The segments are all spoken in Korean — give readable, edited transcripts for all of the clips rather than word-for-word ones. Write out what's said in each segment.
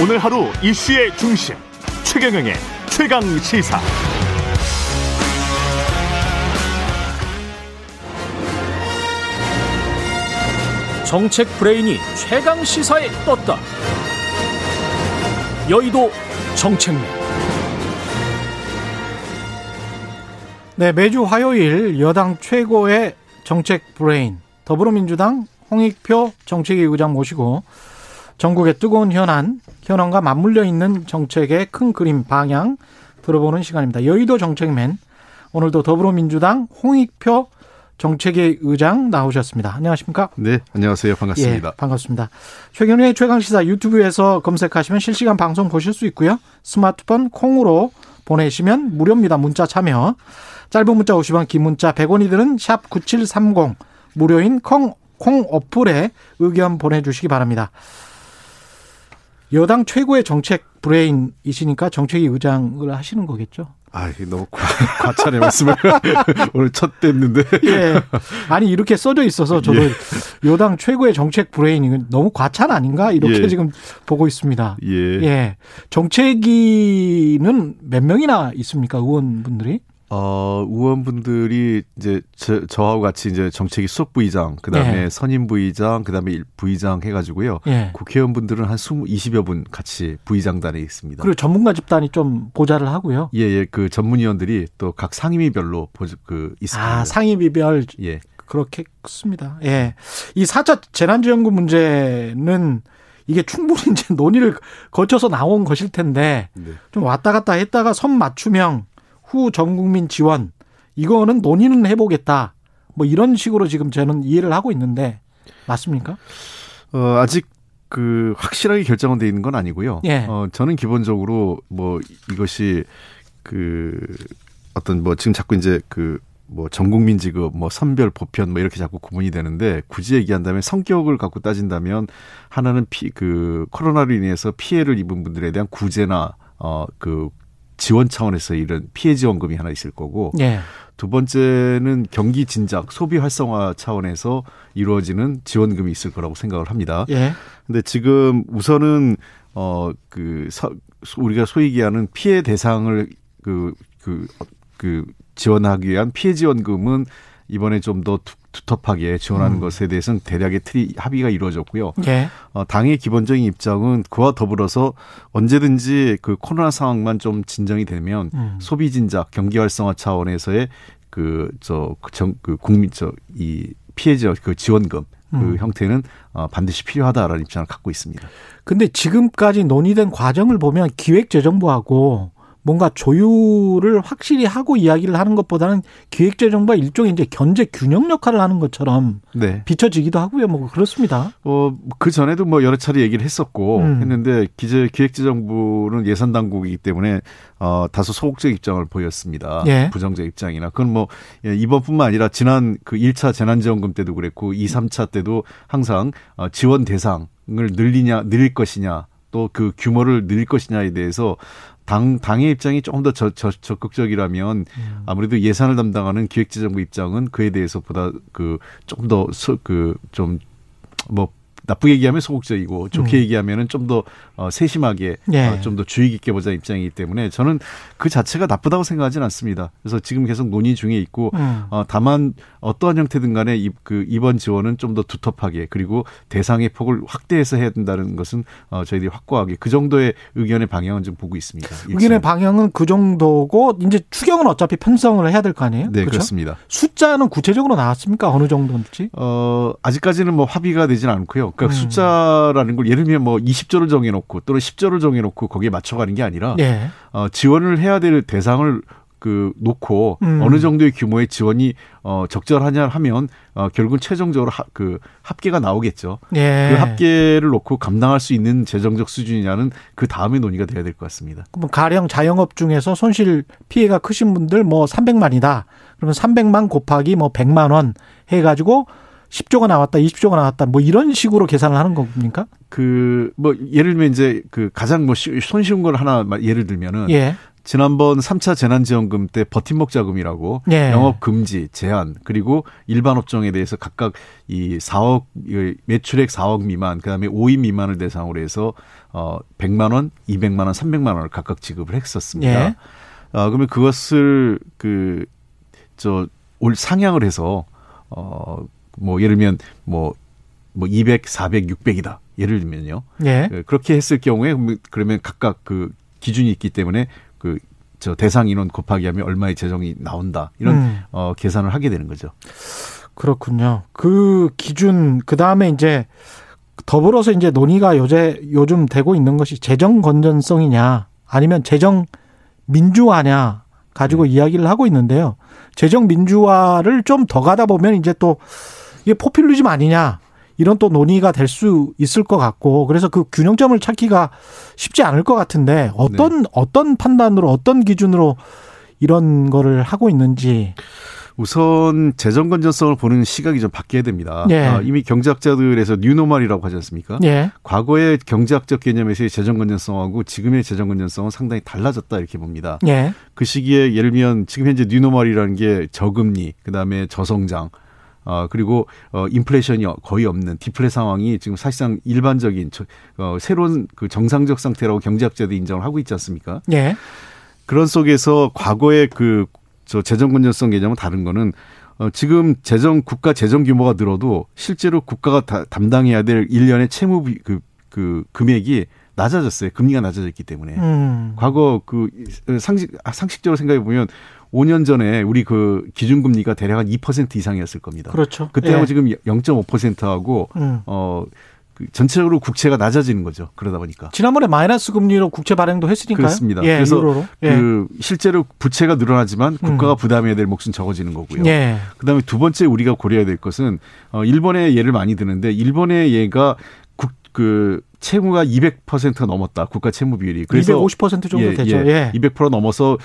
오늘 하루 이슈의 중심 최경영의 최강시사. 정책 브레인이 최강시사에 떴다. 여의도 정책맨. 네, 매주 화요일 여당 최고의 정책 브레인 더불어민주당 홍익표 정책위의장 모시고 전국의 뜨거운 현안과 맞물려 있는 정책의 큰 그림, 방향 들어보는 시간입니다. 여의도 정책맨, 오늘도 더불어민주당 홍익표 정책위의장 나오셨습니다. 안녕하십니까? 네, 안녕하세요. 반갑습니다. 예, 반갑습니다. 최경영의 최강시사 유튜브에서 검색하시면 실시간 방송 보실 수 있고요. 스마트폰 콩으로 보내시면 무료입니다. 문자 참여. 짧은 문자 50원, 긴 문자 100원이 드는 샵 9730 무료인 콩 어플에 의견 보내주시기 바랍니다. 여당 최고의 정책 브레인이시니까 정책위 의장을 하시는 거겠죠? 아, 너무 과찬의 말씀을 오늘 첫 뗐는데. 예. 아니, 이렇게 써져 있어서 저도 예. 여당 최고의 정책 브레인이 너무 과찬 아닌가? 이렇게 예. 지금 보고 있습니다. 예. 예. 정책위는 몇 명이나 있습니까? 의원분들이? 의원분들이 이제 저하고 같이 이제 정책위 수석부의장, 그 다음에 예. 선임부의장, 그 다음에 부의장 해가지고요. 예. 국회의원분들은 한 20여 분 같이 부의장단에 있습니다. 그리고 전문가 집단이 좀 보좌를 하고요. 예, 예. 그 전문위원들이 또 각 상임위별로 있습니다. 아, 상임위별. 예. 그렇겠습니다. 예. 이 4차 재난지원금 문제는 이게 충분히 이제 논의를 거쳐서 나온 것일 텐데 네. 좀 왔다 갔다 했다가 선 맞춤형 후 전국민 지원, 이거는 논의는 해보겠다. 뭐 이런 식으로 지금 저는 이해를 하고 있는데 맞습니까? 아직 그 확실하게 결정은 돼 있는 건 아니고요. 예. 저는 기본적으로 뭐 이것이 그 어떤 뭐 지금 자꾸 이제 그 뭐 전국민 지급, 뭐 선별 보편, 뭐 이렇게 자꾸 구분이 되는데 굳이 얘기한다면 성격을 갖고 따진다면 하나는 그 코로나로 인해서 피해를 입은 분들에 대한 구제나 그 지원 차원에서 이런 피해 지원금이 하나 있을 거고 예. 두 번째는 경기 진작, 소비 활성화 차원에서 이루어지는 지원금이 있을 거라고 생각을 합니다. 그런데 예. 지금 우선은 우리가 소위 얘기하는 피해 대상을 지원하기 위한 피해 지원금은 이번에 좀 더 두텁하게 지원하는 것에 대해서는 대략의 틀이 합의가 이루어졌고요. 예. 당의 기본적인 입장은 그와 더불어서 언제든지 그 코로나 상황만 좀 진정이 되면 소비 진작, 경기 활성화 차원에서의 피해 지원금 그 형태는 반드시 필요하다라는 입장을 갖고 있습니다. 근데 지금까지 논의된 과정을 보면 기획재정부하고 뭔가 조율을 확실히 하고 이야기를 하는 것보다는 기획재정부가 일종의 이제 견제 균형 역할을 하는 것처럼 네. 비춰지기도 하고요. 뭐 그렇습니다. 그 전에도 뭐 여러 차례 얘기를 했었고 했는데 기획재정부는 예산 당국이기 때문에 다소 소극적 입장을 보였습니다. 예. 부정적 입장이나 그건 뭐 이번뿐만 아니라 지난 그 1차 재난지원금 때도 그랬고 2, 3차 때도 항상 지원 대상을 늘릴 것이냐 또 그 규모를 늘릴 것이냐에 대해서 당의 입장이 조금 더 적극적이라면 아무래도 예산을 담당하는 기획재정부 입장은 그에 대해서 보다 그 조금 더 그 좀 뭐 나쁘게 얘기하면 소극적이고 좋게 얘기하면은 좀 더 세심하게 예. 좀 더 주의 깊게 보자 입장이기 때문에 저는 그 자체가 나쁘다고 생각하진 않습니다. 그래서 지금 계속 논의 중에 있고 다만 어떠한 형태든 간에 이번 지원은 좀 더 두텁하게 그리고 대상의 폭을 확대해서 해야 된다는 것은 저희들이 확고하게 그 정도의 의견의 방향은 좀 보고 있습니다. 의견의 방향은 그 정도고 이제 추경은 어차피 편성을 해야 될 거 아니에요? 네, 그렇죠? 그렇습니다. 숫자는 구체적으로 나왔습니까? 어느 정도인지? 아직까지는 뭐 합의가 되진 않고요. 그러니까 숫자라는 걸 예를 들면 뭐 20조를 정해놓고 또는 10조를 정해놓고 거기에 맞춰가는 게 아니라 예. 지원을 해야 될 대상을 그 놓고 어느 정도의 규모의 지원이 적절하냐 하면 결국은 최종적으로 그 합계가 나오겠죠. 예. 그 합계를 놓고 감당할 수 있는 재정적 수준이냐는 그 다음에 논의가 돼야 될 것 같습니다. 그럼 가령 자영업 중에서 손실 피해가 크신 분들 뭐 300만이다. 그러면 300만 곱하기 뭐 100만 원 해가지고 10조가 나왔다, 20조가 나왔다, 뭐 이런 식으로 계산을 하는 겁니까? 예를 들면 이제 가장 손쉬운 걸 하나 예를 들면은 예. 지난번 3차 재난지원금 때 버팀목 자금이라고 네. 영업 금지, 제한, 그리고 일반 업종에 대해서 각각 이 4억, 매출액 4억 미만, 그다음에 5인 미만을 대상으로 해서 100만 원, 200만 원, 300만 원을 각각 지급을 했었습니다. 네. 그러면 그것을 올 상향을 해서 예를 들면 200, 400, 600이다. 예를 들면요. 예. 그렇게 했을 경우에 그러면 각각 그 기준이 있기 때문에 대상 인원 곱하기 하면 얼마의 재정이 나온다. 이런 계산을 하게 되는 거죠. 그렇군요. 그 기준 그다음에 이제 더불어서 이제 논의가 요즘 되고 있는 것이 재정 건전성이냐 아니면 재정 민주화냐 가지고 이야기를 하고 있는데요. 재정 민주화를 좀 더 가다 보면 이제 또 이게 포퓰리즘 아니냐. 이런 또 논의가 될 수 있을 것 같고 그래서 그 균형점을 찾기가 쉽지 않을 것 같은데 어떤 판단으로 어떤 기준으로 이런 거를 하고 있는지 우선 재정 건전성을 보는 시각이 좀 바뀌어야 됩니다. 예. 이미 경제학자들에서 뉴노멀이라고 하지 않습니까? 예. 과거의 경제학적 개념에서의 재정 건전성하고 지금의 재정 건전성은 상당히 달라졌다 이렇게 봅니다. 예. 그 시기에 예를 들면 지금 현재 뉴노멀이라는 게 저금리, 그다음에 저성장 그리고 인플레이션이 거의 없는 디플레 상황이 지금 사실상 일반적인 새로운 그 정상적 상태라고 경제학자들이 인정을 하고 있지 않습니까? 예. 그런 속에서 과거의 재정 건전성 개념은 다른 거는 지금 국가 재정 규모가 늘어도 실제로 국가가 담당해야 될 1년의 채무 그 금액이 낮아졌어요. 금리가 낮아졌기 때문에. 과거 상식적으로 생각해 보면 5년 전에 우리 그 기준금리가 대략 한 2% 이상이었을 겁니다. 그렇죠. 그때하고 예. 지금 0.5%하고 전체적으로 국채가 낮아지는 거죠. 그러다 보니까 지난번에 마이너스 금리로 국채 발행도 했으니까요. 그렇습니다. 예, 그래서 유로로. 예. 실제로 부채가 늘어나지만 국가가 부담해야 될 몫은 적어지는 거고요. 예. 그다음에 두 번째 우리가 고려해야 될 것은 일본의 예를 많이 드는데 일본의 예가 채무가 200%가 넘었다. 국가 채무 비율이. 그래서 250% 정도 되죠. 예. 200% 넘어서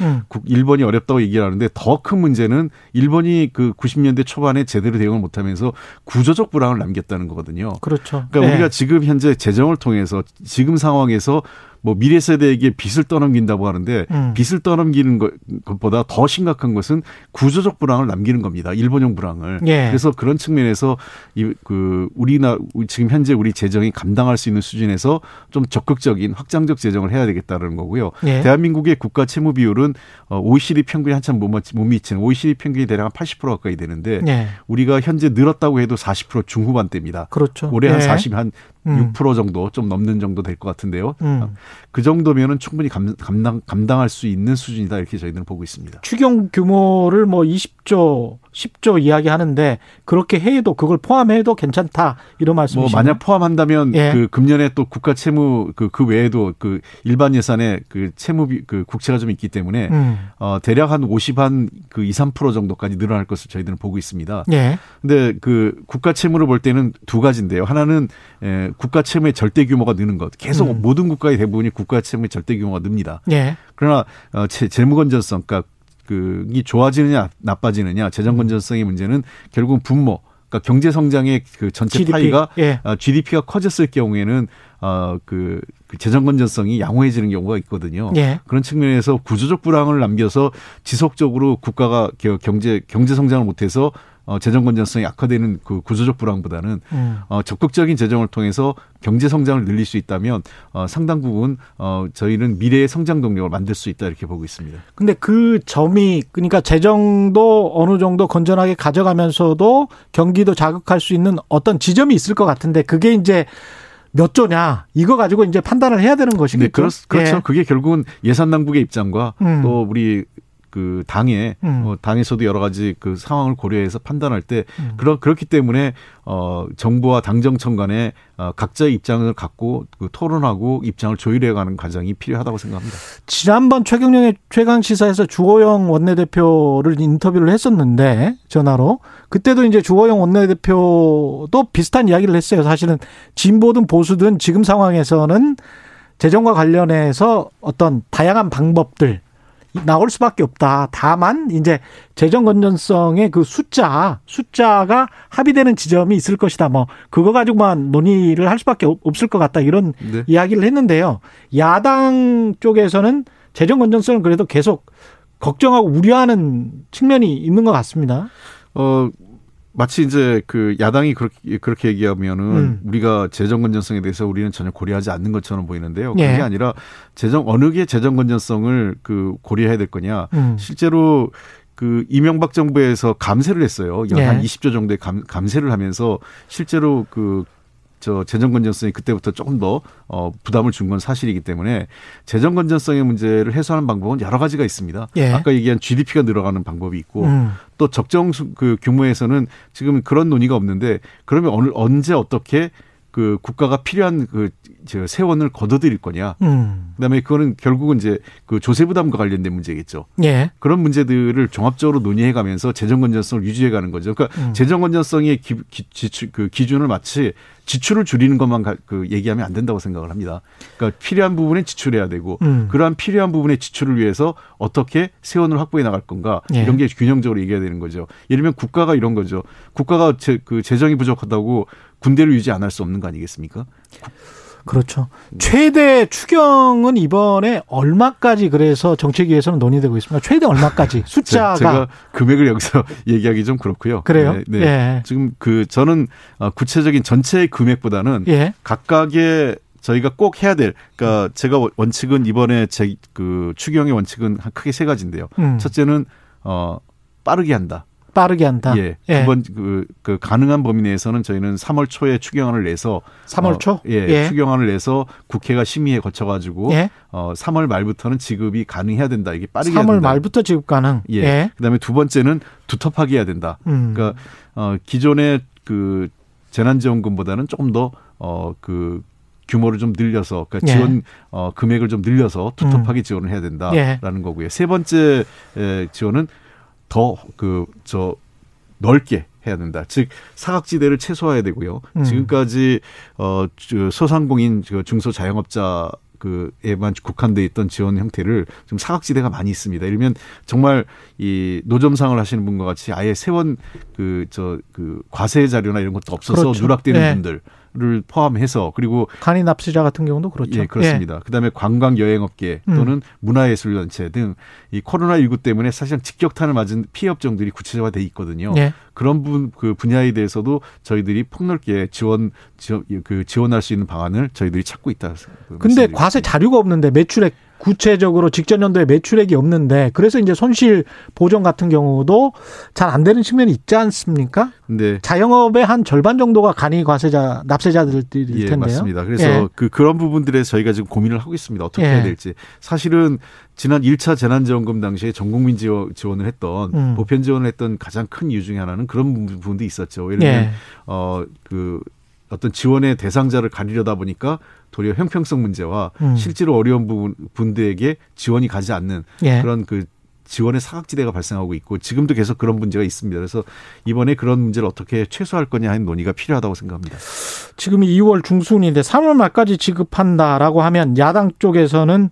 일본이 어렵다고 얘기를 하는데 더 큰 문제는 일본이 90년대 초반에 제대로 대응을 못하면서 구조적 불황을 남겼다는 거거든요. 그렇죠. 그러니까 우리가 지금 현재 재정을 통해서 지금 상황에서 미래 세대에게 빚을 떠넘긴다고 하는데 빚을 떠넘기는 것보다 더 심각한 것은 구조적 불황을 남기는 겁니다. 일본형 불황을. 예. 그래서 그런 측면에서 지금 현재 우리 재정이 감당할 수 있는 수준에서 좀 적극적인 확장적 재정을 해야 되겠다는 거고요. 예. 대한민국의 국가 채무 비율은 OECD 평균이 한참 못 미치는 OECD 평균이 대략 한 80% 가까이 되는데 예. 우리가 현재 늘었다고 해도 40% 중후반대입니다. 그렇죠. 올해 예. 한 6% 정도 좀 넘는 정도 될 것 같은데요. 그 정도면은 충분히 감당할 수 있는 수준이다 이렇게 저희들은 보고 있습니다. 추경 규모를 20조, 10조 이야기하는데 그렇게 해도 그걸 포함해도 괜찮다 이런 말씀이시죠? 만약 포함한다면 예. 금년에 또 국가 채무 그 외에도 일반 예산에 국채가 좀 있기 때문에 대략 한 2, 3% 정도까지 늘어날 것을 저희들은 보고 있습니다. 예. 근데 국가 채무를 볼 때는 두 가지인데요. 하나는 국가 채무의 절대 규모가 느는 것. 계속 모든 국가의 대부분이 국가 채무의 절대 규모가 늡니다. 예. 그러나 재무 건전성, 이 좋아지느냐 나빠지느냐 재정 건전성의 문제는 결국은 분모. 그러니까 경제 성장의 전체 GDP. 파이가 예. GDP가 커졌을 경우에는 재정 건전성이 양호해지는 경우가 있거든요. 예. 그런 측면에서 구조적 불황을 남겨서 지속적으로 국가가 경제 성장을 못해서 재정 건전성이 악화되는 구조적 불황보다는 적극적인 재정을 통해서 경제 성장을 늘릴 수 있다면 상당 부분 저희는 미래의 성장 동력을 만들 수 있다 이렇게 보고 있습니다. 근데 그 점이 그러니까 재정도 어느 정도 건전하게 가져가면서도 경기도 자극할 수 있는 어떤 지점이 있을 것 같은데 그게 이제 몇 조냐 이거 가지고 이제 판단을 해야 되는 것이겠죠. 네, 그렇죠. 예. 그게 결국은 예산 당국의 입장과 또 우리 당에서도 여러 가지 상황을 고려해서 판단할 때 그렇기 때문에 정부와 당정청 간에 각자의 입장을 갖고 토론하고 입장을 조율해가는 과정이 필요하다고 생각합니다. 지난번 최경영의 최강시사에서 주호영 원내대표를 인터뷰를 했었는데 전화로 그때도 이제 주호영 원내대표도 비슷한 이야기를 했어요. 사실은 진보든 보수든 지금 상황에서는 재정과 관련해서 어떤 다양한 방법들 나올 수밖에 없다. 다만 이제 재정 건전성의 그 숫자가 합의되는 지점이 있을 것이다. 그거 가지고만 논의를 할 수밖에 없을 것 같다. 이런 이야기를 했는데요. 야당 쪽에서는 재정 건전성을 그래도 계속 걱정하고 우려하는 측면이 있는 것 같습니다. 마치 이제 그 야당이 그렇게 얘기하면은 우리가 재정 건전성에 대해서 우리는 전혀 고려하지 않는 것처럼 보이는데요. 그게 예. 아니라 어느 게 재정 건전성을 그 고려해야 될 거냐. 실제로 그 이명박 정부에서 감세를 했어요. 연 한 20조 정도의 감세를 하면서 실제로 재정 건전성이 그때부터 조금 더 부담을 준 건 사실이기 때문에 재정 건전성의 문제를 해소하는 방법은 여러 가지가 있습니다. 예. 아까 얘기한 GDP가 늘어가는 방법이 있고 또 적정 그 규모에서는 지금 그런 논의가 없는데 그러면 언제 어떻게 그 국가가 필요한 그 세원을 거둬들일 거냐. 그다음에 그거는 결국은 이제 그 조세 부담과 관련된 문제겠죠. 예. 그런 문제들을 종합적으로 논의해가면서 재정 건전성을 유지해가는 거죠. 그러니까 재정 건전성의 기준을 마치 지출을 줄이는 것만 얘기하면 안 된다고 생각을 합니다. 그러니까 필요한 부분에 지출해야 되고 그러한 필요한 부분의 지출을 위해서 어떻게 세원을 확보해 나갈 건가 이런 게 균형적으로 얘기해야 되는 거죠. 예를 들면 국가가 이런 거죠. 국가가 그 재정이 부족하다고 군대를 유지 안 할 수 없는 거 아니겠습니까? 그렇죠. 최대 추경은 이번에 얼마까지 그래서 정책위에서는 논의되고 있습니다. 최대 얼마까지 숫자가. 제가 금액을 여기서 얘기하기 좀 그렇고요. 그래요? 네. 예. 지금 저는 구체적인 전체의 금액보다는 각각의 저희가 꼭 해야 될, 그러니까 제가 원칙은 이번에 추경의 원칙은 크게 세 가지인데요. 첫째는 빠르게 한다. 예. 두번 그 가능한 범위 내에서는 저희는 3월 초에 추경안을 내서 3월 초? 추경안을 내서 국회가 심의에 거쳐 가지고 3월 말부터는 지급이 가능해야 된다. 이게 빠르게 3월 말부터 지급 가능. 예. 그다음에 두 번째는 두텁하게 해야 된다. 그러니까 기존의 그 재난 지원금보다는 조금 더 규모를 좀 늘려서 지원 금액을 좀 늘려서 두텁하게 지원을 해야 된다라는 거고요. 세 번째 지원은 더 넓게 해야 된다. 즉 사각지대를 최소화해야 되고요. 지금까지 소상공인 중소자영업자 에만 국한돼 있던 지원 형태를 좀 사각지대가 많이 있습니다. 예를 들면 정말 이 노점상을 하시는 분과 같이 아예 세원 과세 자료나 이런 것도 없어서 누락되는 분들을 포함해서 그리고 간이 납세자 같은 경우도 그렇죠. 예, 그렇습니다. 그다음에 관광 여행업계 또는 문화예술단체 등 이 코로나19 때문에 사실상 직격탄을 맞은 피해 업종들이 구체화돼 있거든요. 그런 분야에 대해서도 저희들이 폭넓게 지원할 수 있는 방안을 저희들이 찾고 있다. 근데 과세 자료가 없는데 매출액 구체적으로 직전 연도에 매출액이 없는데 그래서 이제 손실 보전 같은 경우도 잘 안 되는 측면이 있지 않습니까? 네. 자영업의 한 절반 정도가 간이 납세자들일 텐데요. 예, 맞습니다. 그래서 그런 부분들에 저희가 지금 고민을 하고 있습니다. 어떻게 해야 될지. 사실은 지난 1차 재난지원금 당시에 전국민 지원을 했던 보편 지원을 했던 가장 큰 이유 중에 하나는 그런 부분도 있었죠. 예를 들면 어떤 지원의 대상자를 가리려다 보니까 도리어 형평성 문제와 실제로 어려운 분들에게 지원이 가지 않는 그런 지원의 사각지대가 발생하고 있고 지금도 계속 그런 문제가 있습니다. 그래서 이번에 그런 문제를 어떻게 최소화할 거냐 하는 논의가 필요하다고 생각합니다. 지금 2월 중순인데 3월 말까지 지급한다라고 하면 야당 쪽에서는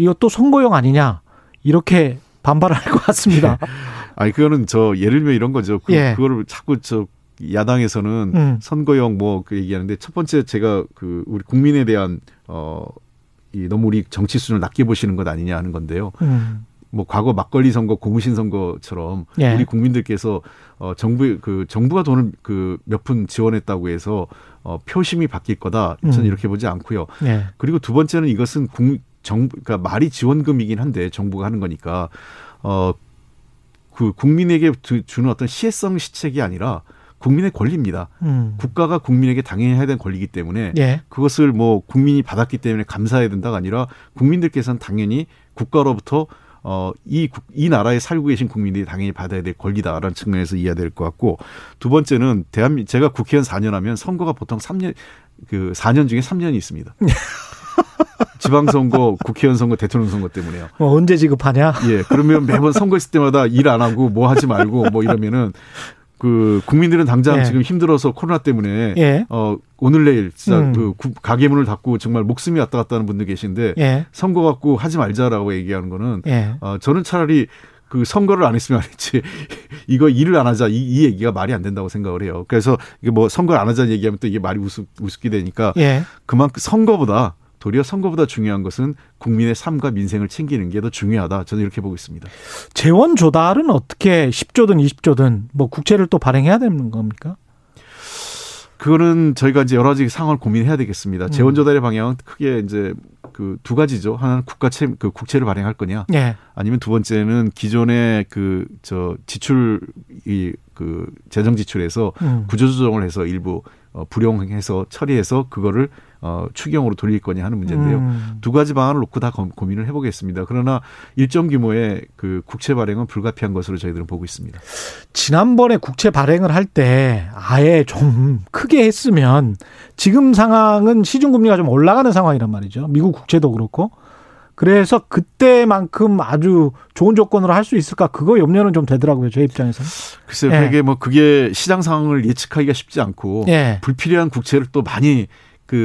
이것도 선거용 아니냐 이렇게 반발을 할 것 같습니다. 아니 그거는 예를 들면 이런 거죠. 그거를 자꾸 야당에서는 선거용 얘기하는데 첫 번째 제가 우리 국민에 대한 너무 우리 정치 수준을 낮게 보시는 것 아니냐 하는 건데요. 과거 막걸리 선거, 고무신 선거처럼 우리 국민들께서 정부가 돈을 몇 푼 지원했다고 해서 표심이 바뀔 거다. 저는 이렇게 보지 않고요. 그리고 두 번째는 이것은 그러니까 말이 지원금이긴 한데 정부가 하는 거니까 국민에게 주는 어떤 시혜성 시책이 아니라 국민의 권리입니다. 국가가 국민에게 당연히 해야 되는 권리이기 때문에 그것을 국민이 받았기 때문에 감사해야 된다가 아니라 국민들께서는 당연히 국가로부터 이 나라에 살고 계신 국민들이 당연히 받아야 될 권리다라는 측면에서 이해될 것 같고 두 번째는 제가 국회의원 4년 하면 선거가 보통 4년 중에 3년이 있습니다. 지방선거, 국회의원 선거, 대통령 선거 때문에요. 언제 지급하냐? 예, 그러면 매번 선거했을 때마다 일 안 하고 하지 말고 이러면은 국민들은 당장 지금 힘들어서 코로나 때문에 오늘 내일 진짜 가게 문을 닫고 정말 목숨이 왔다 갔다 하는 분들 계신데 선거 갖고 하지 말자라고 얘기하는 거는 저는 차라리 선거를 안 했으면 안 했지 이거 일을 안 하자 이 얘기가 말이 안 된다고 생각을 해요. 그래서 이게 선거를 안 하자는 얘기하면 또 이게 말이 우습게 되니까 그만큼 선거보다 도리어 선거보다 중요한 것은 국민의 삶과 민생을 챙기는 게 더 중요하다. 저는 이렇게 보고 있습니다. 재원 조달은 어떻게 10조든 20조든 뭐 국채를 또 발행해야 되는 겁니까? 그거는 저희가 이제 여러 가지 상황을 고민해야 되겠습니다. 재원 조달의 방향은 크게 이제 그 두 가지죠. 하나는 국채를 발행할 거냐, 네. 아니면 두 번째는 기존의 재정 지출에서 구조조정을 해서 일부 불용해서 처리해서 그거를 추경으로 돌릴 거냐 하는 문제인데요. 두 가지 방안을 놓고 다 고민을 해보겠습니다. 그러나 일정 규모의 그 국채 발행은 불가피한 것으로 저희들은 보고 있습니다. 지난번에 국채 발행을 할 때 아예 좀 크게 했으면, 지금 상황은 시중금리가 좀 올라가는 상황이란 말이죠. 미국 국채도 그렇고. 그래서 그때만큼 아주 좋은 조건으로 할 수 있을까, 그거 염려는 좀 되더라고요, 제 입장에서는. 글쎄요, 예. 그게 시장 상황을 예측하기가 쉽지 않고, 예. 불필요한 국채를 또 많이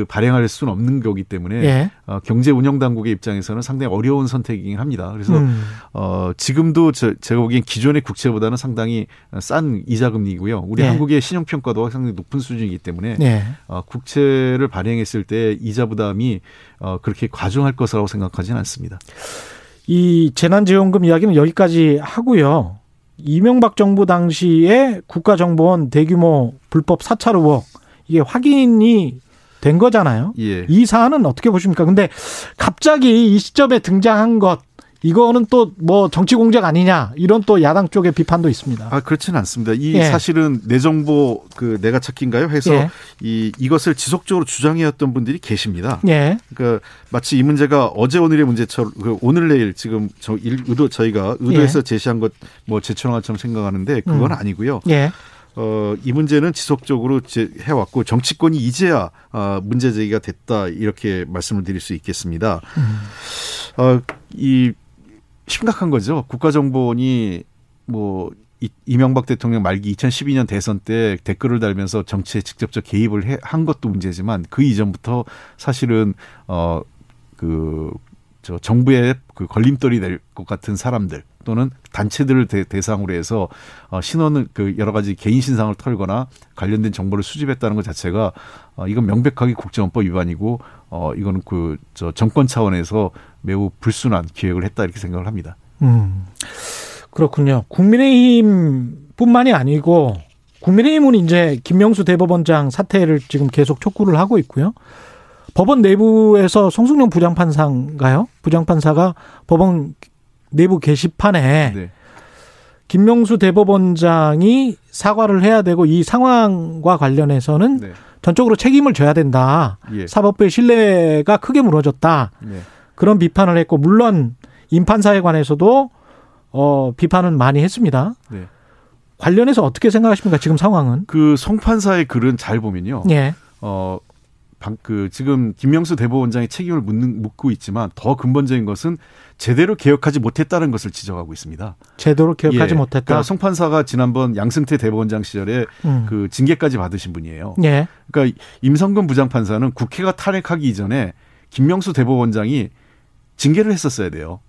발행할 수는 없는 거기 때문에, 예. 경제 운영 당국의 입장에서는 상당히 어려운 선택이긴 합니다. 그래서 지금도 제가 보기엔 기존의 국채보다는 상당히 싼 이자금리이고요. 우리 예. 한국의 신용평가도 상당히 높은 수준이기 때문에 예. 국채를 발행했을 때 이자 부담이 그렇게 과중할 것이라고 생각하지는 않습니다. 이 재난지원금 이야기는 여기까지 하고요. 이명박 정부 당시에 국가정보원 대규모 불법 사찰 의혹, 이게 확인이 된 거잖아요. 예. 이 사안은 어떻게 보십니까? 근데 갑자기 이 시점에 등장한 것, 이거는 또 뭐 정치 공작 아니냐, 이런 또 야당 쪽의 비판도 있습니다. 아, 그렇지는 않습니다. 이 예. 사실은 내 정보 내가 찾기인가요? 해서 예. 이것을 지속적으로 주장해왔던 분들이 계십니다. 예. 그러니까 마치 이 문제가 어제 오늘의 문제처럼, 오늘 내일 지금 저희가 의도해서 예. 제시한 것 제출한 것처럼 생각하는데 그건 아니고요. 예. 이 문제는 지속적으로 해왔고, 정치권이 이제야 문제 제기가 됐다, 이렇게 말씀을 드릴 수 있겠습니다. 심각한 거죠. 국가정보원이 이명박 대통령 말기 2012년 대선 때 댓글을 달면서 정치에 직접적 개입을 한 것도 문제지만, 그 이전부터 사실은 정부의 걸림돌이 될 것 같은 사람들, 또는 단체들을 대상으로 해서 신원을 여러 가지 개인 신상을 털거나 관련된 정보를 수집했다는 것 자체가 이건 명백하게 국정원법 위반이고, 이거는 정권 차원에서 매우 불순한 기획을 했다, 이렇게 생각을 합니다. 그렇군요. 국민의힘뿐만이 아니고, 국민의힘은 이제 김명수 대법원장 사퇴를 지금 계속 촉구를 하고 있고요. 법원 내부에서 송승룡 부장판사인가요? 부장판사가 법원 내부 게시판에 네. 김명수 대법원장이 사과를 해야 되고, 이 상황과 관련해서는 네. 전적으로 책임을 져야 된다. 예. 사법부의 신뢰가 크게 무너졌다. 네. 그런 비판을 했고, 물론 임판사에 관해서도 비판은 많이 했습니다. 네. 관련해서 어떻게 생각하십니까, 지금 상황은? 송판사의 글은 잘 보면요. 예. 지금 김명수 대법원장의 책임을 묻고 있지만, 더 근본적인 것은 제대로 개혁하지 못했다는 것을 지적하고 있습니다. 제대로 개혁하지 예. 못했다. 그러니까 송판사가 지난번 양승태 대법원장 시절에 징계까지 받으신 분이에요. 예. 그러니까 임성근 부장판사는 국회가 탄핵하기 이전에 김명수 대법원장이 징계를 했었어야 돼요.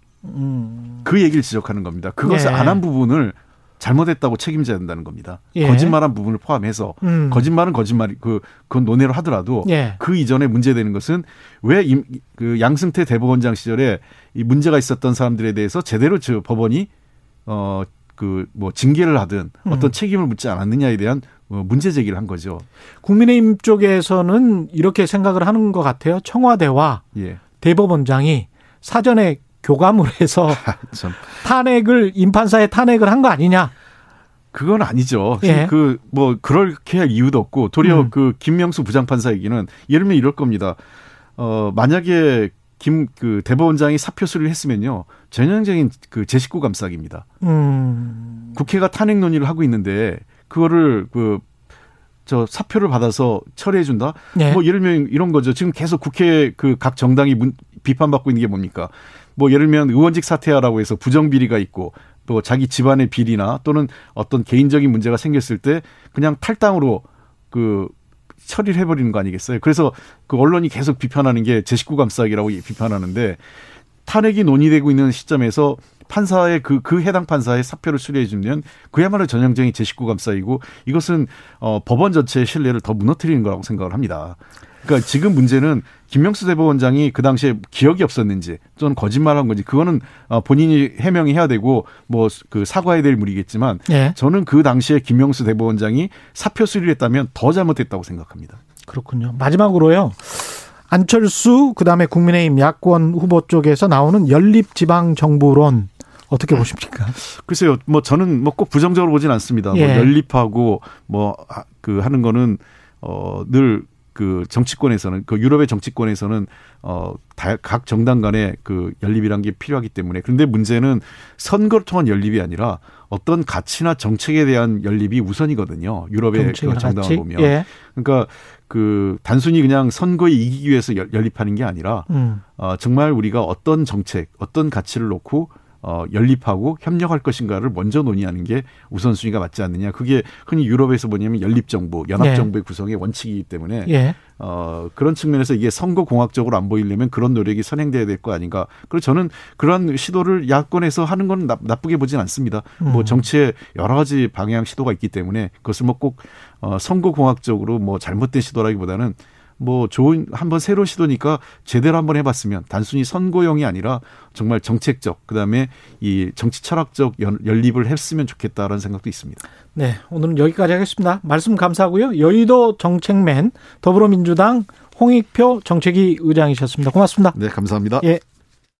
그 얘기를 지적하는 겁니다. 그것을 예. 안 한 부분을 잘못했다고 책임져야 된다는 겁니다. 예. 거짓말한 부분을 포함해서 거짓말은 거짓말이 그건 논외로 하더라도 예. 그 이전에 문제되는 것은 왜 양승태 대법원장 시절에 이 문제가 있었던 사람들에 대해서 제대로 법원이 징계를 하든 어떤 책임을 묻지 않았느냐에 대한 문제 제기를 한 거죠. 국민의힘 쪽에서는 이렇게 생각을 하는 것 같아요. 청와대와 예. 대법원장이 사전에 교감을 해서 임판사의 탄핵을 한 거 아니냐? 그건 아니죠. 예. 그렇게 할 이유도 없고, 도리어 김명수 부장판사 얘기는 예를 들면 이럴 겁니다. 만약에 대법원장이 사표 수리를 했으면요, 전형적인 제19 감싸기입니다. 국회가 탄핵 논의를 하고 있는데, 그거를 사표를 받아서 처리해 준다. 네. 예를 들면 이런 거죠. 지금 계속 국회 각 정당이 비판받고 있는 게 뭡니까? 예를 들면 의원직 사퇴하라고 해서 부정 비리가 있고, 또 자기 집안의 비리나 또는 어떤 개인적인 문제가 생겼을 때 그냥 탈당으로 처리를 해버리는 거 아니겠어요? 그래서 언론이 계속 비판하는 게 제19 감싸기라고 비판하는데, 탄핵이 논의되고 있는 시점에서 판사의 그 해당 판사의 사표를 수리해 주면 그야말로 전형적인 제19감 싸이고 이것은 법원 전체의 신뢰를 더 무너뜨리는 거라고 생각을 합니다. 그러니까 지금 문제는 김명수 대법원장이 그 당시에 기억이 없었는지 또는 거짓말한 건지 그거는 본인이 해명이 해야 되고 뭐 그 사과해야 될 물이겠지만 예. 저는 그 당시에 김명수 대법원장이 사표 수리를 했다면 더 잘못했다고 생각합니다. 그렇군요. 마지막으로요. 안철수 그다음에 국민의힘 야권 후보 쪽에서 나오는 연립지방정부론 어떻게 보십니까? 글쎄요. 뭐 저는 뭐 꼭 부정적으로 보진 않습니다. 예. 뭐 연립하고 뭐 그 하는 거는 늘 그 정치권에서는 그 유럽의 정치권에서는 각 정당 간의 그 연립이란 게 필요하기 때문에 그런데 문제는 선거를 통한 연립이 아니라 어떤 가치나 정책에 대한 연립이 우선이거든요. 유럽의 그 정당을 보면 예. 그러니까 그 단순히 그냥 선거에 이기기 위해서 연립하는 게 아니라 정말 우리가 어떤 정책, 어떤 가치를 놓고 연립하고 협력할 것인가를 먼저 논의하는 게 우선순위가 맞지 않느냐. 그게 흔히 유럽에서 뭐냐면 연립정부, 연합정부의 예. 구성의 원칙이기 때문에 예. 그런 측면에서 이게 선거공학적으로 안 보이려면 그런 노력이 선행돼야 될 거 아닌가. 그리고 저는 그런 시도를 야권에서 하는 건 나쁘게 보진 않습니다. 뭐 정치에 여러 가지 방향 시도가 있기 때문에 그것을 뭐 꼭 선거공학적으로 뭐 잘못된 시도라기보다는 뭐 좋은 한번 새로 시도니까 제대로 한번 해봤으면 단순히 선거용이 아니라 정말 정책적 그다음에 이 정치 철학적 연립을 했으면 좋겠다라는 생각도 있습니다. 네, 오늘은 여기까지 하겠습니다. 말씀 감사하고요. 여의도 정책맨 더불어민주당 홍익표 정책위 의장이셨습니다. 고맙습니다. 네, 감사합니다. 예.